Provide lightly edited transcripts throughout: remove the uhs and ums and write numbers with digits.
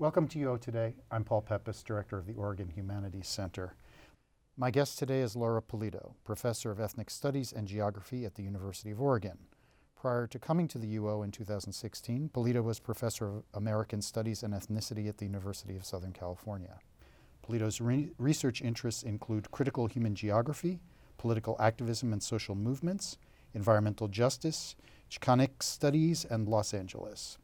Welcome to UO Today. I'm Paul Peppis, Director of the Oregon Humanities Center. My guest today is Laura Pulido, Professor of Ethnic Studies and Geography at the University of Oregon. Prior to coming to the UO in 2016, Pulido was Professor of American Studies and Ethnicity at the University of Southern California. Pulido's research interests include critical human geography, political activism and social movements, environmental justice, Chicanx Studies, and Los Angeles.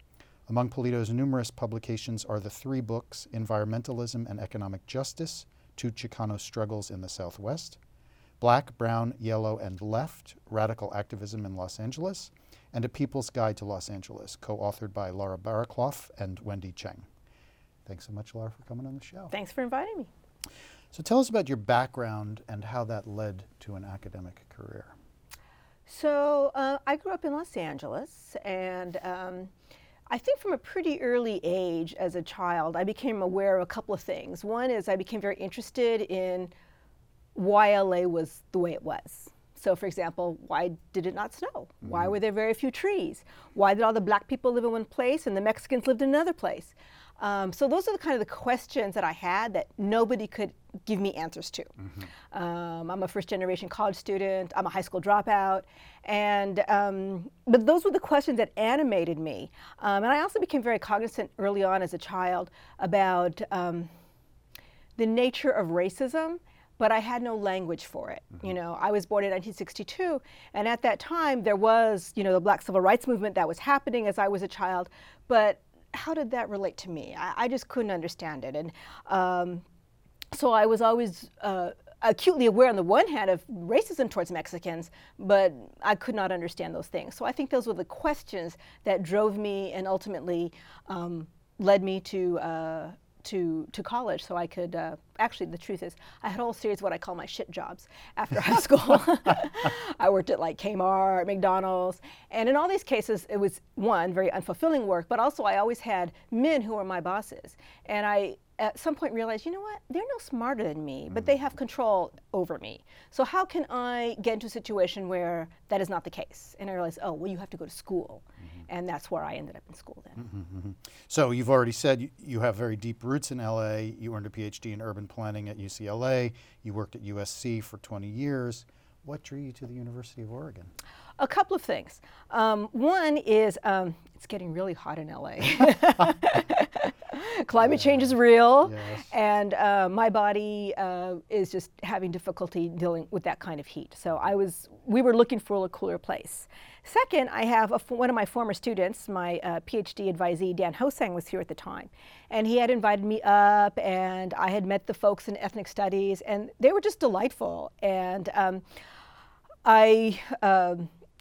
Among Pulido's numerous publications are the three books, Environmentalism and Economic Justice, Two Chicano Struggles in the Southwest, Black, Brown, Yellow, and Left, Radical Activism in Los Angeles, and A People's Guide to Los Angeles, co-authored by Laura Baracloff and Wendy Cheng. Thanks so much, Laura, for coming on the show. Thanks for inviting me. So tell us about your background and how that led to an academic career. So I grew up in Los Angeles, and I think from a pretty early age as a child, I became aware of a couple of things. One is I became very interested in why LA was the way it was. So for example, why did it not snow? Mm-hmm. Why were there very few trees? Why did all the black people live in one place and the Mexicans lived in another place? So those are the kind of the questions that I had that nobody could give me answers to. Mm-hmm. I'm a first generation college student, I'm a high school dropout, and but those were the questions that animated me. And I also became very cognizant early on as a child about the nature of racism, but I had no language for it. Mm-hmm. You know, I was born in 1962, and at that time there was, you know, the Black Civil Rights Movement that was happening as I was a child, but how did that relate to me? I just couldn't understand it. And so I was always acutely aware on the one hand of racism towards Mexicans, but I could not understand those things. So I think those were the questions that drove me and ultimately led me to college, so I could, actually the truth is, I had a whole series of what I call my shit jobs after high school. I worked at like Kmart, McDonald's, and in all these cases it was one, very unfulfilling work, but also I always had men who were my bosses. And I at some point realized, you know what, they're no smarter than me, but they have control over me. So how can I get into a situation where that is not the case? And I realized, oh, well, you have to go to school. And that's where I ended up in school then. Mm-hmm, mm-hmm. So you've already said you have very deep roots in LA. You earned a PhD in urban planning at UCLA. You worked at USC for 20 years. What drew you to the University of Oregon? A couple of things. One is it's getting really hot in LA. Climate change is real, yes. And my body is just having difficulty dealing with that kind of heat. So we were looking for a cooler place. Second, I have one of my former students, my PhD advisee, Dan Hosang, was here at the time. And he had invited me up, and I had met the folks in ethnic studies, and they were just delightful. And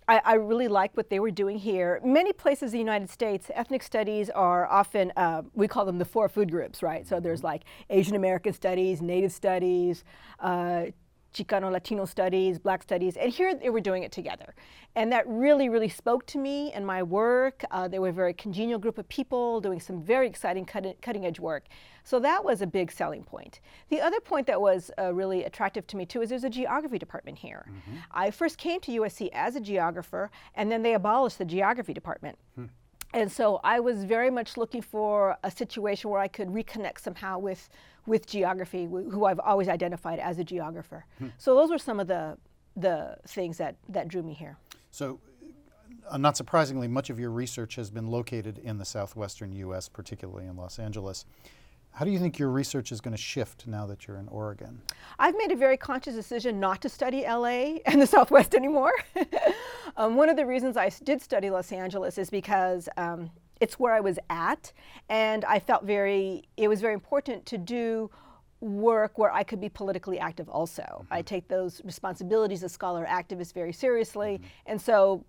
I really liked what they were doing here. Many places in the United States, ethnic studies are often, we call them the four food groups, right? So there's like Asian American studies, Native studies, Chicano Latino studies, Black studies, and here they were doing it together. And that really, really spoke to me and my work. They were a very congenial group of people doing some very exciting cutting edge work. So that was a big selling point. The other point that was really attractive to me too is there's a geography department here. Mm-hmm. I first came to USC as a geographer, and then they abolished the geography department. Hmm. And so I was very much looking for a situation where I could reconnect somehow with geography, who I've always identified as a geographer. Hmm. So those were some of the things that drew me here. So not surprisingly, much of your research has been located in the southwestern US, particularly in Los Angeles. How do you think your research is going to shift now that you're in Oregon? I've made a very conscious decision not to study LA and the Southwest anymore. One of the reasons I did study Los Angeles is because it's where I was at, and I felt it was very important to do work where I could be politically active also. Mm-hmm. I take those responsibilities as scholar activist very seriously, mm-hmm. and so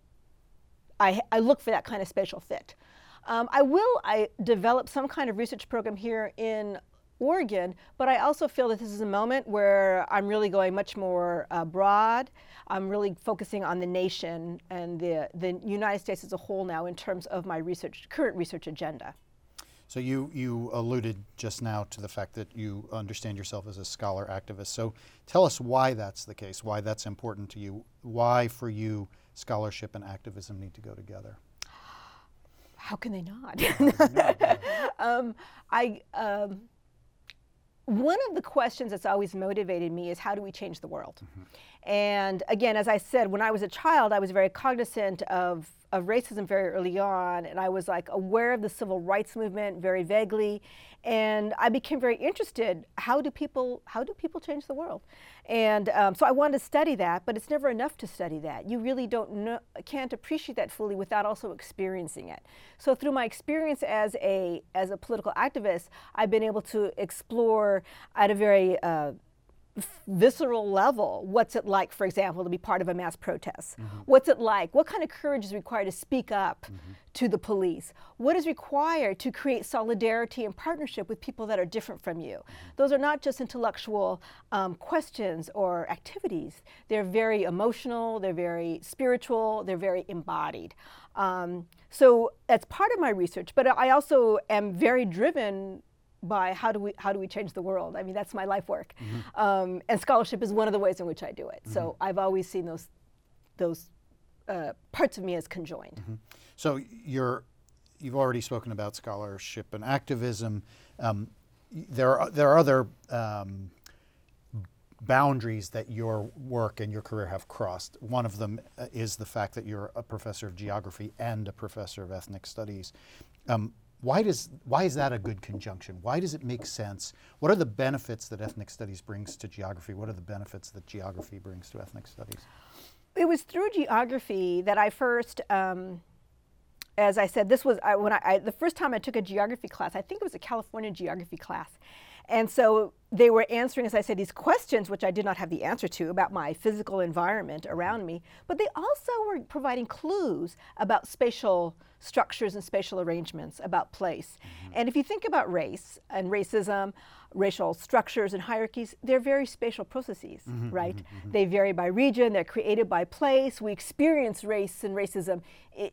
I look for that kind of spatial fit. I develop some kind of research program here in Oregon, but I also feel that this is a moment where I'm really going much more broad. I'm really focusing on the nation and the United States as a whole now in terms of my current research agenda. So you alluded just now to the fact that you understand yourself as a scholar activist. So tell us why that's the case, why that's important to you, why for you scholarship and activism need to go together. How can they not? One of the questions that's always motivated me is, how do we change the world? Mm-hmm. And again, as I said, when I was a child, I was very cognizant of racism very early on, and I was like aware of the civil rights movement very vaguely, and I became very interested, how do people change the world? And so I wanted to study that, but it's never enough to study that. You really can't appreciate that fully without also experiencing it. So through my experience as a political activist, I've been able to explore at a very visceral level, what's it like, for example, to be part of a mass protest? Mm-hmm. What's it like? What kind of courage is required to speak up mm-hmm. to the police? What is required to create solidarity and partnership with people that are different from you? Mm-hmm. Those are not just intellectual questions or activities. They're very emotional, they're very spiritual, they're very embodied. So that's part of my research, but I also am very driven by how do we change the world? I mean, that's my life work. Mm-hmm. And scholarship is one of the ways in which I do it. Mm-hmm. So I've always seen those parts of me as conjoined. Mm-hmm. So you've already spoken about scholarship and activism. There are other boundaries that your work and your career have crossed. One of them is the fact that you're a professor of geography and a professor of ethnic studies. Why is that a good conjunction? Why does it make sense? What are the benefits that ethnic studies brings to geography? What are the benefits that geography brings to ethnic studies? It was through geography that I first, as I said, the first time I took a geography class, I think it was a California geography class. And so they were answering, as I said, these questions, which I did not have the answer to, about my physical environment around me, but they also were providing clues about spatial structures and spatial arrangements, about place. Mm-hmm. And if you think about race and racism, racial structures and hierarchies, they're very spatial processes, mm-hmm, right? Mm-hmm. They vary by region, they're created by place. We experience race and racism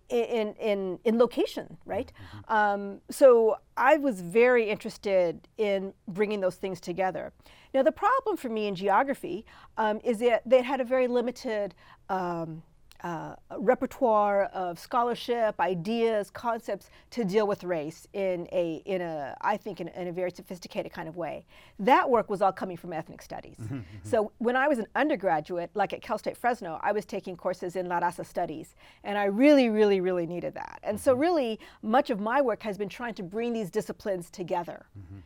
in location, right? Mm-hmm. So I was very interested in bringing those things together. Now, the problem for me in geography is that they had a very limited repertoire of scholarship, ideas, concepts to deal with race in a very sophisticated kind of way. That work was all coming from ethnic studies. Mm-hmm, mm-hmm. So when I was an undergraduate, like at Cal State Fresno, I was taking courses in La Raza Studies, and I really, really, really needed that. And mm-hmm. so really, much of my work has been trying to bring these disciplines together. Mm-hmm.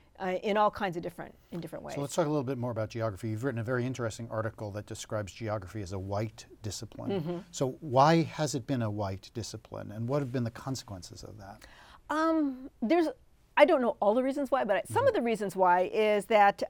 In all kinds of different ways. So let's talk a little bit more about geography. You've written a very interesting article that describes geography as a white discipline. Mm-hmm. So why has it been a white discipline, and what have been the consequences of that? I don't know all the reasons why, but mm-hmm. some of the reasons why is that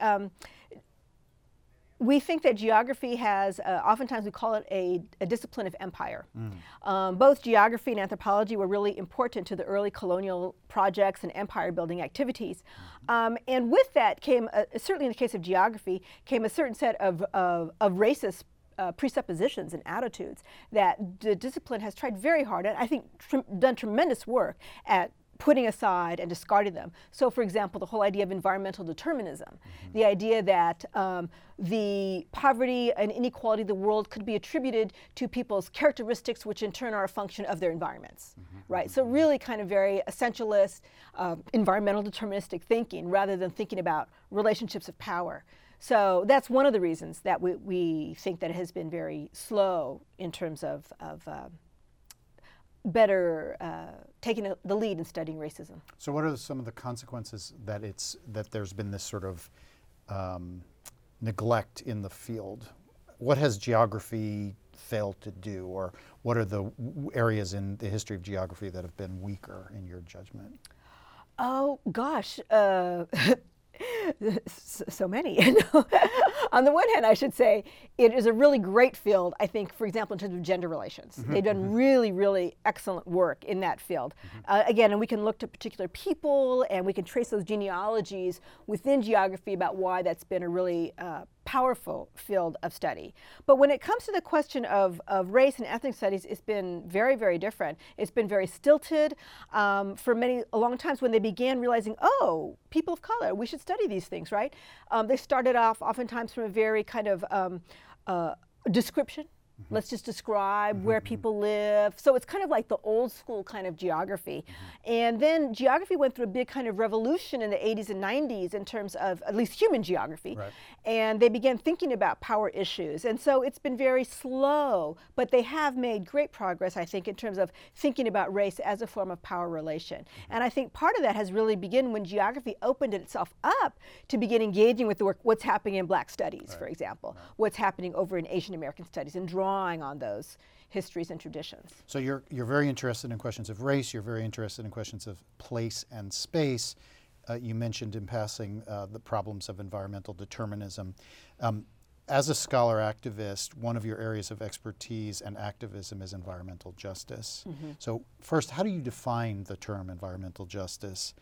we think that geography has, oftentimes we call it a discipline of empire. Mm. Both geography and anthropology were really important to the early colonial projects and empire building activities. And with that came, certainly in the case of geography, came a certain set of racist presuppositions and attitudes that the discipline has tried very hard, and I think done tremendous work at putting aside and discarding them. So, for example, the whole idea of environmental determinism, mm-hmm. the idea that the poverty and inequality of the world could be attributed to people's characteristics, which in turn are a function of their environments, mm-hmm. right? So really kind of very essentialist, environmental deterministic thinking, rather than thinking about relationships of power. So that's one of the reasons that we think that it has been very slow in terms of better taking the lead in studying racism. So what are some of the consequences that there's been this sort of neglect in the field? What has geography failed to do, or what are the areas in the history of geography that have been weaker in your judgment? Oh gosh, so many. On the one hand, I should say, it is a really great field, I think, for example, in terms of gender relations. Mm-hmm. They've done really, really excellent work in that field. Mm-hmm. Again, and we can look to particular people, and we can trace those genealogies within geography about why that's been a really powerful field of study. But when it comes to the question of race and ethnic studies, it's been very, very different. It's been very stilted for a long times when they began realizing, oh, people of color, we should study these things, right? They started off oftentimes from a very kind of description Mm-hmm. Let's just describe where people live. So it's kind of like the old school kind of geography. And then geography went through a big kind of revolution in the 80s and 90s in terms of at least human geography. Right. And they began thinking about power issues. And so it's been very slow, but they have made great progress, I think, in terms of thinking about race as a form of power relation. Mm-hmm. And I think part of that has really begun when geography opened itself up to begin engaging with the work, what's happening in Black studies, right. for example, right. what's happening over in Asian American studies, and drawing on those histories and traditions. So you're very interested in questions of race, you're very interested in questions of place and space. You mentioned in passing the problems of environmental determinism. As a scholar activist, one of your areas of expertise and activism is environmental justice. Mm-hmm. So first, how do you define the term environmental justice,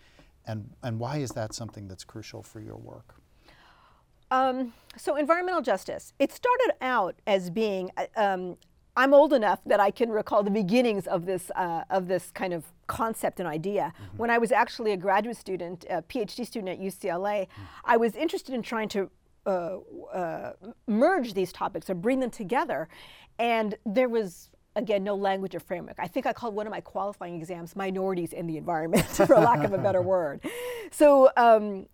and why is that something that's crucial for your work? So environmental justice, it started out as being, I'm old enough that I can recall the beginnings of this kind of concept and idea. Mm-hmm. When I was actually a graduate student, a PhD student at UCLA, mm-hmm. I was interested in trying to merge these topics or bring them together. And there was, again, no language or framework. I think I called one of my qualifying exams Minorities in the Environment, for lack of a better word. So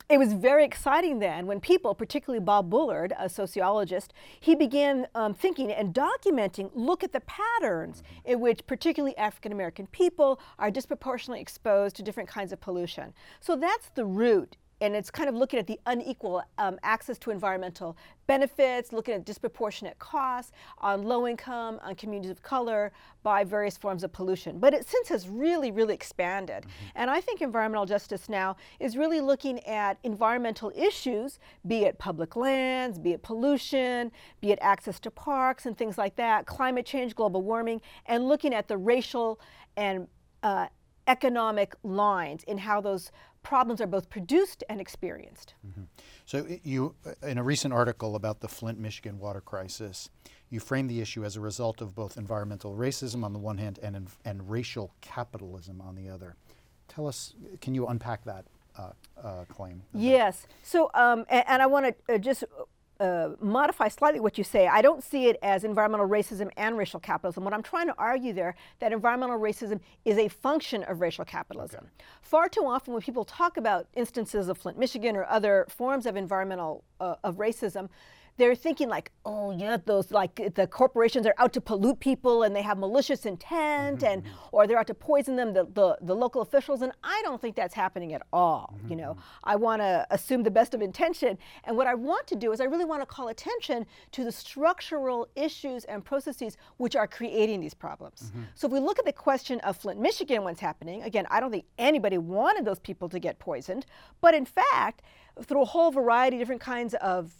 it was very exciting then when people, particularly Bob Bullard, a sociologist, he began thinking and documenting, look at the patterns in which particularly African-American people are disproportionately exposed to different kinds of pollution. So that's the root. And it's kind of looking at the unequal access to environmental benefits, looking at disproportionate costs on low income, on communities of color, by various forms of pollution. But it since has really, really expanded. Mm-hmm. And I think environmental justice now is really looking at environmental issues, be it public lands, be it pollution, be it access to parks and things like that, climate change, global warming, and looking at the racial and economic lines in how those problems are both produced and experienced. Mm-hmm. So you, in a recent article about the Flint, Michigan water crisis, you framed the issue as a result of both environmental racism on the one hand and racial capitalism on the other. Tell us, can you unpack that claim? Yes. So, and I want to just modify slightly what you say. I don't see it as environmental racism and racial capitalism. What I'm trying to argue there, that environmental racism is a function of racial capitalism. Okay. Far too often when people talk about instances of Flint, Michigan or other forms of environmental of racism, they're thinking like, oh yeah, those like the corporations are out to pollute people and they have malicious intent, mm-hmm. and or they're out to poison them, the local officials, and I don't think that's happening at all. Mm-hmm. You know, I want to assume the best of intention, and what I want to do is I really want to call attention to the structural issues and processes which are creating these problems. Mm-hmm. So if we look at the question of Flint, Michigan, what's happening, again, I don't think anybody wanted those people to get poisoned, but in fact, through a whole variety of different kinds of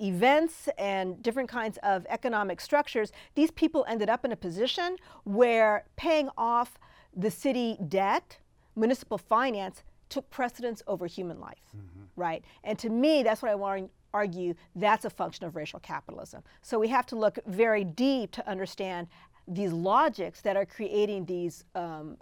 events and different kinds of economic structures, these people ended up in a position where paying off the city debt, municipal finance, took precedence over human life, mm-hmm. right? And to me, that's what I want to argue, that's a function of racial capitalism. So we have to look very deep to understand these logics that are creating these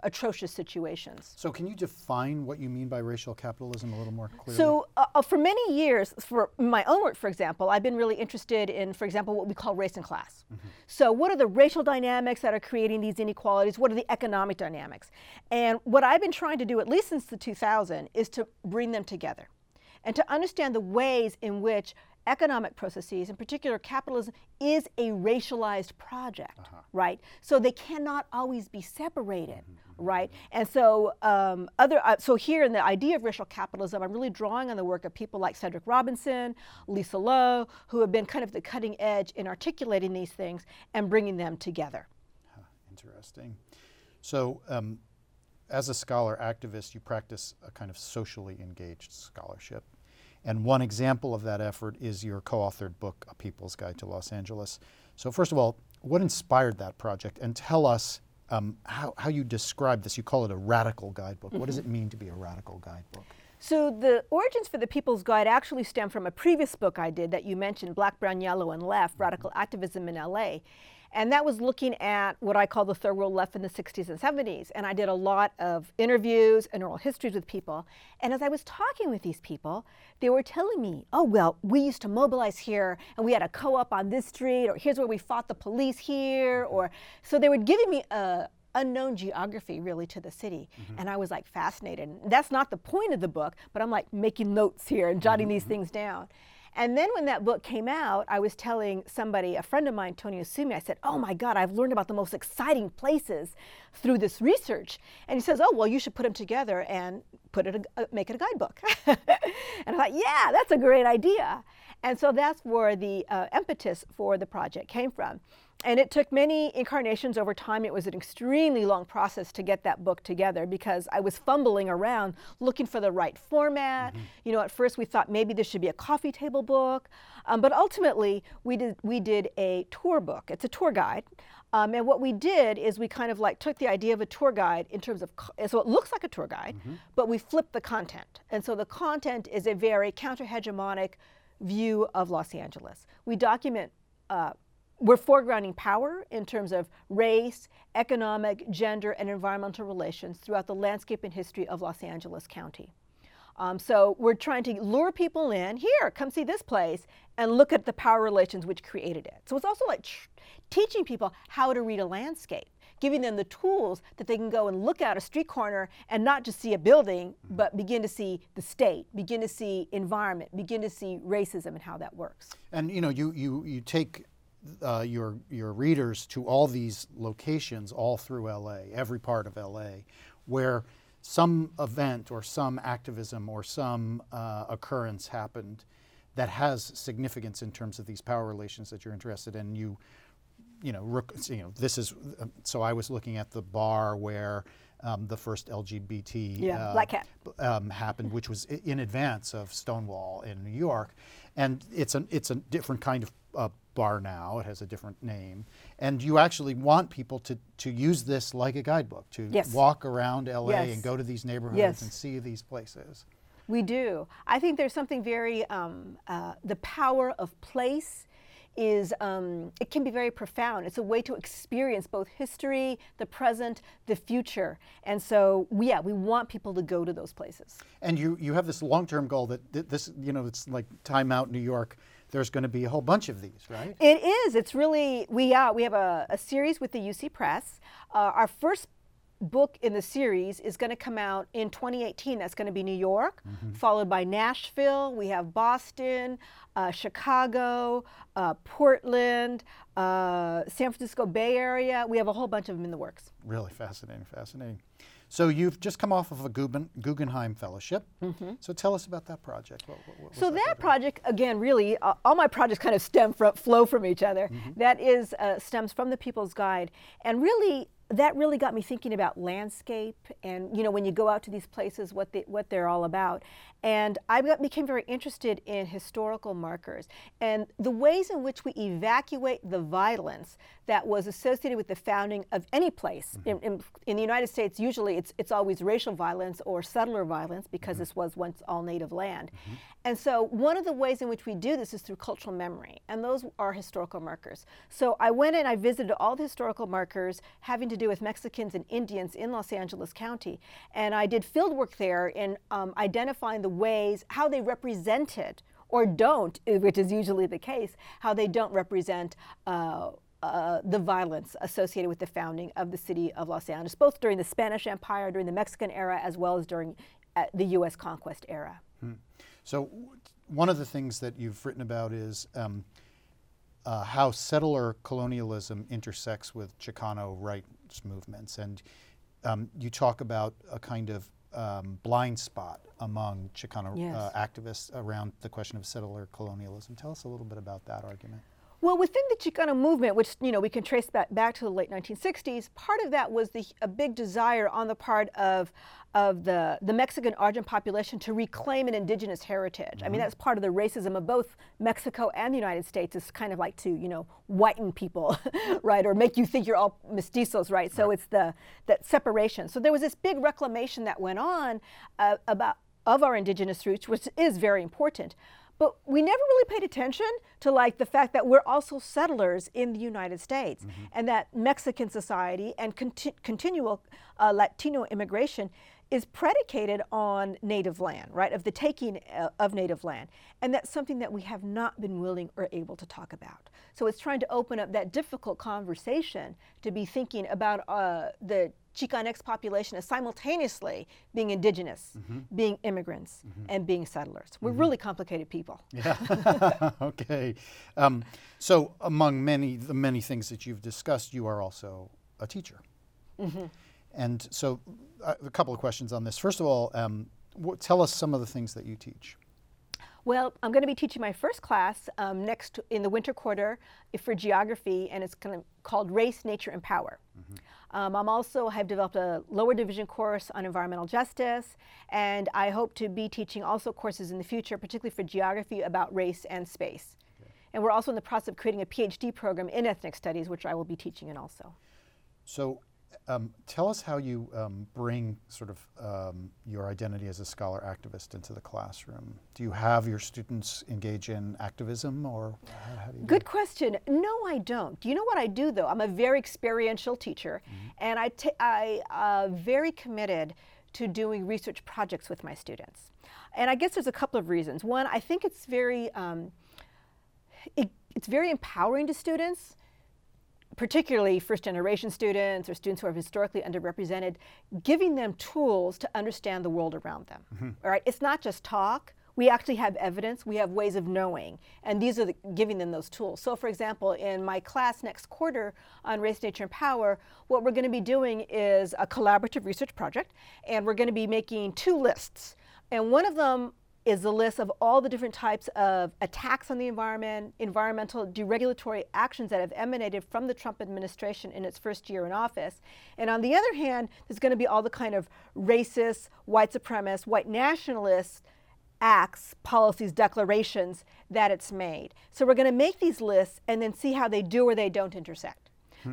atrocious situations. So can you define what you mean by racial capitalism a little more clearly? So for many years, for my own work, for example, I've been really interested in, for example, what we call race and class. Mm-hmm. So what are the racial dynamics that are creating these inequalities? What are the economic dynamics? And what I've been trying to do, at least since the 2000s, is to bring them together and to understand the ways in which economic processes, in particular capitalism, is a racialized project, uh-huh. right? So they cannot always be separated, mm-hmm. right? And so so here in the idea of racial capitalism, I'm really drawing on the work of people like Cedric Robinson, Lisa Lowe, who have been kind of the cutting edge in articulating these things and bringing them together. Huh, interesting. So as a scholar activist, you practice a kind of socially engaged scholarship. And one example of that effort is your co-authored book, A People's Guide to Los Angeles. So first of all, what inspired that project? And tell us how you describe this. You call it a radical guidebook. Mm-hmm. What does it mean to be a radical guidebook? So the origins for the People's Guide actually stem from a previous book I did that you mentioned, Black, Brown, Yellow, and Left, mm-hmm. Radical Activism in LA. And that was looking at what I call the third world left in the 60s and 70s. And I did a lot of interviews and oral histories with people. And as I was talking with these people, they were telling me, oh, well, we used to mobilize here, and we had a co-op on this street, or here's where we fought the police here. Or so they were giving me a unknown geography, really, to the city. Mm-hmm. And I was like fascinated. And that's not the point of the book, but I'm like making notes here and jotting these things down. And then when that book came out, I was telling somebody, a friend of mine, Tony Asumi, I said, oh my God, I've learned about the most exciting places through this research. And he says, oh, well, you should put them together and put it make it a guidebook. And I thought, yeah, that's a great idea. And so that's where the impetus for the project came from. And it took many incarnations over time. It was an extremely long process to get that book together because I was fumbling around looking for the right format. Mm-hmm. You know, at first we thought maybe this should be a coffee table book, but ultimately we did a tour book. It's a tour guide. And what we did is we kind of like took the idea of a tour guide in terms of, so it looks like a tour guide, but we flipped the content. And so the content is a very counter-hegemonic view of Los Angeles. We document we're foregrounding power in terms of race, economic, gender, and environmental relations throughout the landscape and history of Los Angeles County. So we're trying to lure people in, here, come see this place, and look at the power relations which created it. So it's also like teaching people how to read a landscape, giving them the tools that they can go and look at a street corner and not just see a building, but begin to see the state, begin to see environment, begin to see racism and how that works. And you know, you take your readers to all these locations all through LA, every part of LA, where some event or some activism or some occurrence happened that has significance in terms of these power relations that you're interested in. So I was looking at the bar where the first LGBT Black Cat happened, which was in advance of Stonewall in New York, and it's a different kind of bar now. It has a different name, and you actually want people to use this like a guidebook to walk around LA and go to these neighborhoods and see these places. We do. I think there's something very the power of place is it can be very profound. It's a way to experience both history, the present, the future. And so, we want people to go to those places. And you have this long-term goal that this, you know, it's like Time Out New York. There's going to be a whole bunch of these, right? It is. It's really, we have a series with the UC Press. Our first book in the series is going to come out in 2018. That's going to be New York, followed by Nashville. We have Boston, Chicago, Portland, San Francisco Bay Area. We have a whole bunch of them in the works. Really fascinating. So you've just come off of a Guggenheim Fellowship. So tell us about that project. What so that project, again, really, all my projects kind of flow from each other. That is stems from the People's Guide, and really, that really got me thinking about landscape and, you know, when you go out to these places, what they're all about. And I became very interested in historical markers and the ways in which we evacuate the violence that was associated with the founding of any place. In the United States, usually it's always racial violence or settler violence because this was once all native land. And so one of the ways in which we do this is through cultural memory, and those are historical markers. So I went and I visited all the historical markers having to do with Mexicans and Indians in Los Angeles County. And I did field work there in identifying the ways, how they represented or don't, which is usually the case, how they don't represent the violence associated with the founding of the city of Los Angeles, both during the Spanish Empire, during the Mexican era, as well as during the U.S. conquest era. So one of the things that you've written about is how settler colonialism intersects with Chicano rights movements. And you talk about a kind of blind spot among Chicano activists around the question of settler colonialism. Tell us a little bit about that argument. Well, within the Chicano movement, which, you know, we can trace back to the late 1960s, part of that was a big desire on the part of the Mexican origin population to reclaim an indigenous heritage. I mean, that's part of the racism of both Mexico and the United States, is kind of like to, you know, whiten people, right, or make you think you're all mestizos, right? So it's that separation. So there was this big reclamation that went on of our indigenous roots, which is very important. But we never really paid attention to like the fact that we're also settlers in the United States, mm-hmm. and that Mexican society and continual Latino immigration is predicated on native land, right, of the taking of native land. And that's something that we have not been willing or able to talk about. So it's trying to open up that difficult conversation to be thinking about the Chicanx population as simultaneously being indigenous, mm-hmm. being immigrants, mm-hmm. and being settlers. We're mm-hmm. really complicated people. Yeah. Okay. So among the many things that you've discussed, you are also a teacher. Mm-hmm. And so a couple of questions on this. First of all, tell us some of the things that you teach. Well, I'm going to be teaching my first class next in the winter quarter for geography, and it's kind of called Race, Nature, and Power. Mm-hmm. I'm also have developed a lower division course on environmental justice, and I hope to be teaching also courses in the future, particularly for geography, about race and space. Okay. And we're also in the process of creating a PhD program in ethnic studies, which I will be teaching in also. So. Tell us how you bring sort of your identity as a scholar activist into the classroom. Do you have your students engage in activism, or how do you? Good question. No, I don't. Do you know what I do though? I'm a very experiential teacher, mm-hmm. and I very committed to doing research projects with my students. And I guess there's a couple of reasons. One, I think it's very it's very empowering to students, particularly first-generation students or students who are historically underrepresented, giving them tools to understand the world around them. Mm-hmm. All right, it's not just talk. We actually have evidence. We have ways of knowing, and these are giving them those tools. So, for example, in my class next quarter on Race, Nature, and Power, what we're going to be doing is a collaborative research project, and we're going to be making two lists, and one of them is the list of all the different types of attacks on the environment, environmental deregulatory actions that have emanated from the Trump administration in its first year in office. And on the other hand, there's going to be all the kind of racist, white supremacist, white nationalist acts, policies, declarations that it's made. So we're going to make these lists and then see how they do or they don't intersect.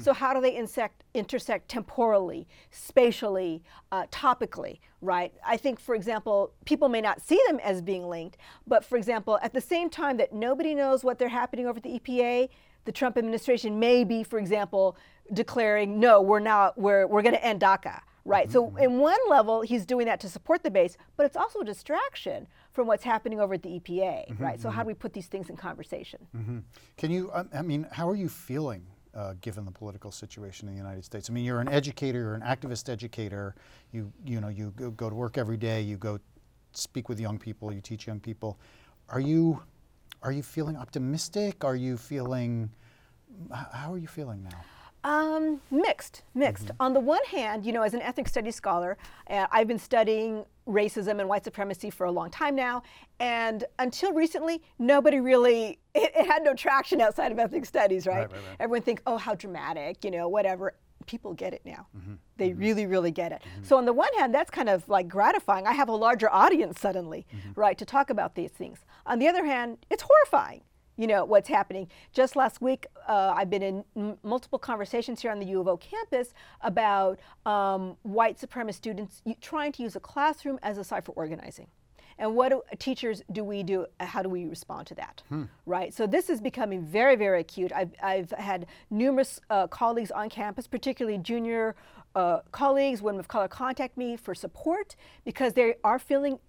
So how do they intersect temporally, spatially, topically, right? I think, for example, people may not see them as being linked, but for example, at the same time that nobody knows what they're happening over at the EPA, the Trump administration may be, for example, declaring, no, we're going to end DACA, right? Mm-hmm. So in one level, he's doing that to support the base, but it's also a distraction from what's happening over at the EPA, mm-hmm, right? Mm-hmm. So how do we put these things in conversation? Mm-hmm. Can you, how are you feeling? Given the political situation in the United States, I mean, you're an educator, you're an activist educator. You go to work every day. You go speak with young people. You teach young people. Are you feeling optimistic? Are you feeling? How are you feeling now? Mixed. Mm-hmm. On the one hand, as an ethnic studies scholar, I've been studying racism and white supremacy for a long time now, and until recently, nobody really, it had no traction outside of ethnic studies, right? Everyone think, oh, how dramatic, whatever. People get it now. Mm-hmm. They mm-hmm. really, really get it. Mm-hmm. So on the one hand, that's kind of like gratifying. I have a larger audience suddenly, mm-hmm. right, to talk about these things. On the other hand, it's horrifying. What's happening. Just last week, I've been in multiple conversations here on the U of O campus about white supremacist students trying to use a classroom as a site for organizing. And what do teachers do? How do we respond to that, right? So this is becoming very, very acute. I've had numerous colleagues on campus, particularly junior colleagues, women of color, contact me for support because they are feeling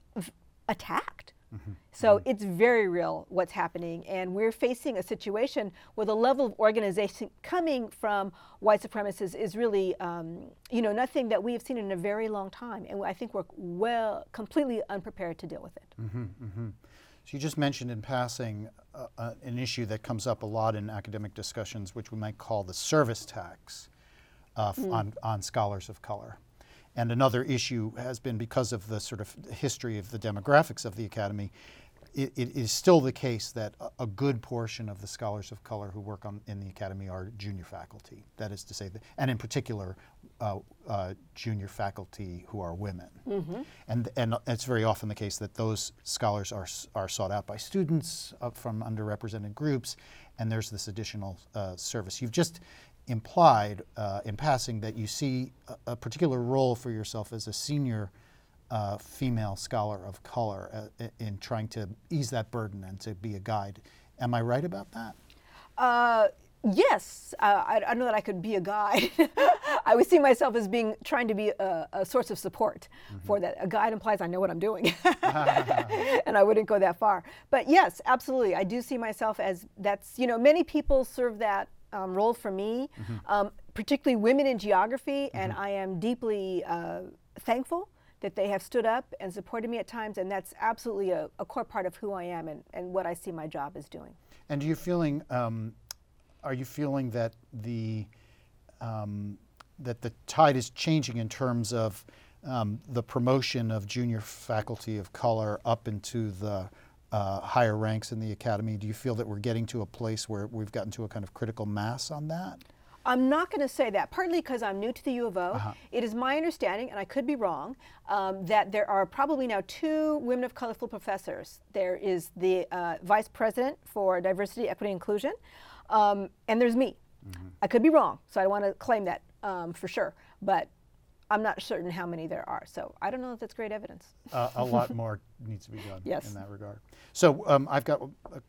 attacked. Mm-hmm. So it's very real what's happening, and we're facing a situation where the level of organization coming from white supremacists is really, nothing that we have seen in a very long time, and I think we're completely unprepared to deal with it. Mm-hmm, mm-hmm. So you just mentioned in passing an issue that comes up a lot in academic discussions, which we might call the service tax on scholars of color. And another issue has been, because of the sort of history of the demographics of the academy, it is still the case that a good portion of the scholars of color who work in the academy are junior faculty. That is to say, and in particular, junior faculty who are women. Mm-hmm. And it's very often the case that those scholars are sought out by students from underrepresented groups, and there's this additional service. You've just implied in passing that you see a particular role for yourself as a senior female scholar of color in trying to ease that burden and to be a guide. Am I right about that? Yes, I know that I could be a guide. I would see myself as being trying to be a source of support for that. A guide implies I know what I'm doing, and I wouldn't go that far. But yes, absolutely, I do see myself as that's, you know, many people serve that role for me, particularly women in geography, and I am deeply thankful that they have stood up and supported me at times, and that's absolutely a core part of who I am and what I see my job as doing. And you're feeling. Are you feeling that the tide is changing in terms of the promotion of junior faculty of color up into the higher ranks in the academy? Do you feel that we're getting to a place where we've gotten to a kind of critical mass on that? I'm not going to say that, partly because I'm new to the U of O. It is my understanding, and I could be wrong, that there are probably now 2 women of color full professors. There is the vice president for diversity, equity, inclusion. And there's me. I could be wrong, so I don't want to claim that for sure, but I'm not certain how many there are, so I don't know if that's great evidence. A lot more needs to be done in that regard. So I've got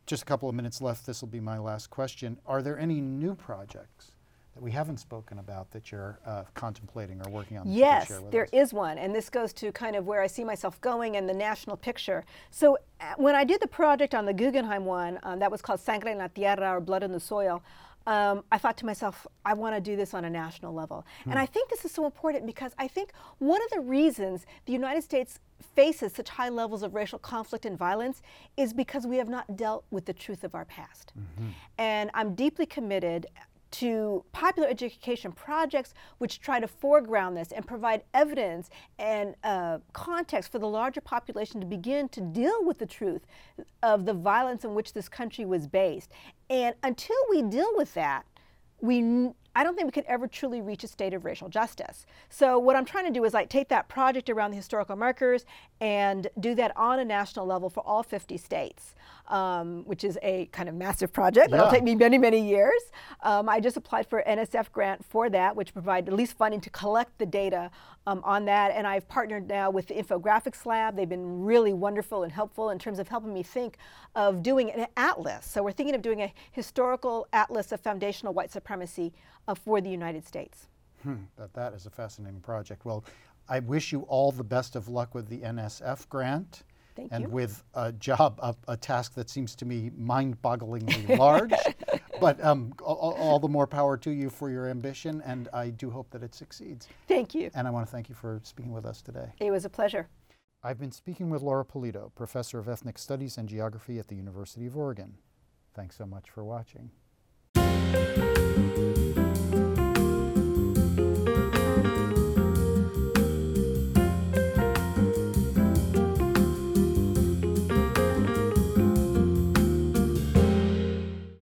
just a couple of minutes left. This will be my last question. Are there any new projects that we haven't spoken about that you're contemplating or working on? Yes, there is one, and this goes to kind of where I see myself going and the national picture. So when I did the project on the Guggenheim one, that was called Sangre en la Tierra, or Blood in the Soil, I thought to myself, I want to do this on a national level. And I think this is so important because I think one of the reasons the United States faces such high levels of racial conflict and violence is because we have not dealt with the truth of our past. And I'm deeply committed to popular education projects which try to foreground this and provide evidence and context for the larger population to begin to deal with the truth of the violence in which this country was based. And until we deal with that, I don't think we could ever truly reach a state of racial justice. So what I'm trying to do is like take that project around the historical markers and do that on a national level for all 50 states, which is a kind of massive project. It'll take me many, many years. I just applied for an NSF grant for that, which provides at least funding to collect the data on that. And I've partnered now with the Infographics Lab. They've been really wonderful and helpful in terms of helping me think of doing an atlas. So we're thinking of doing a historical atlas of foundational white supremacy for the United States. That is a fascinating project. Well, I wish you all the best of luck with the NSF grant. Thank you. And with a job, a task that seems to me mind-bogglingly large, but all the more power to you for your ambition, and I do hope that it succeeds. Thank you. And I want to thank you for speaking with us today. It was a pleasure. I've been speaking with Laura Pulido, Professor of Ethnic Studies and Geography at the University of Oregon. Thanks so much for watching.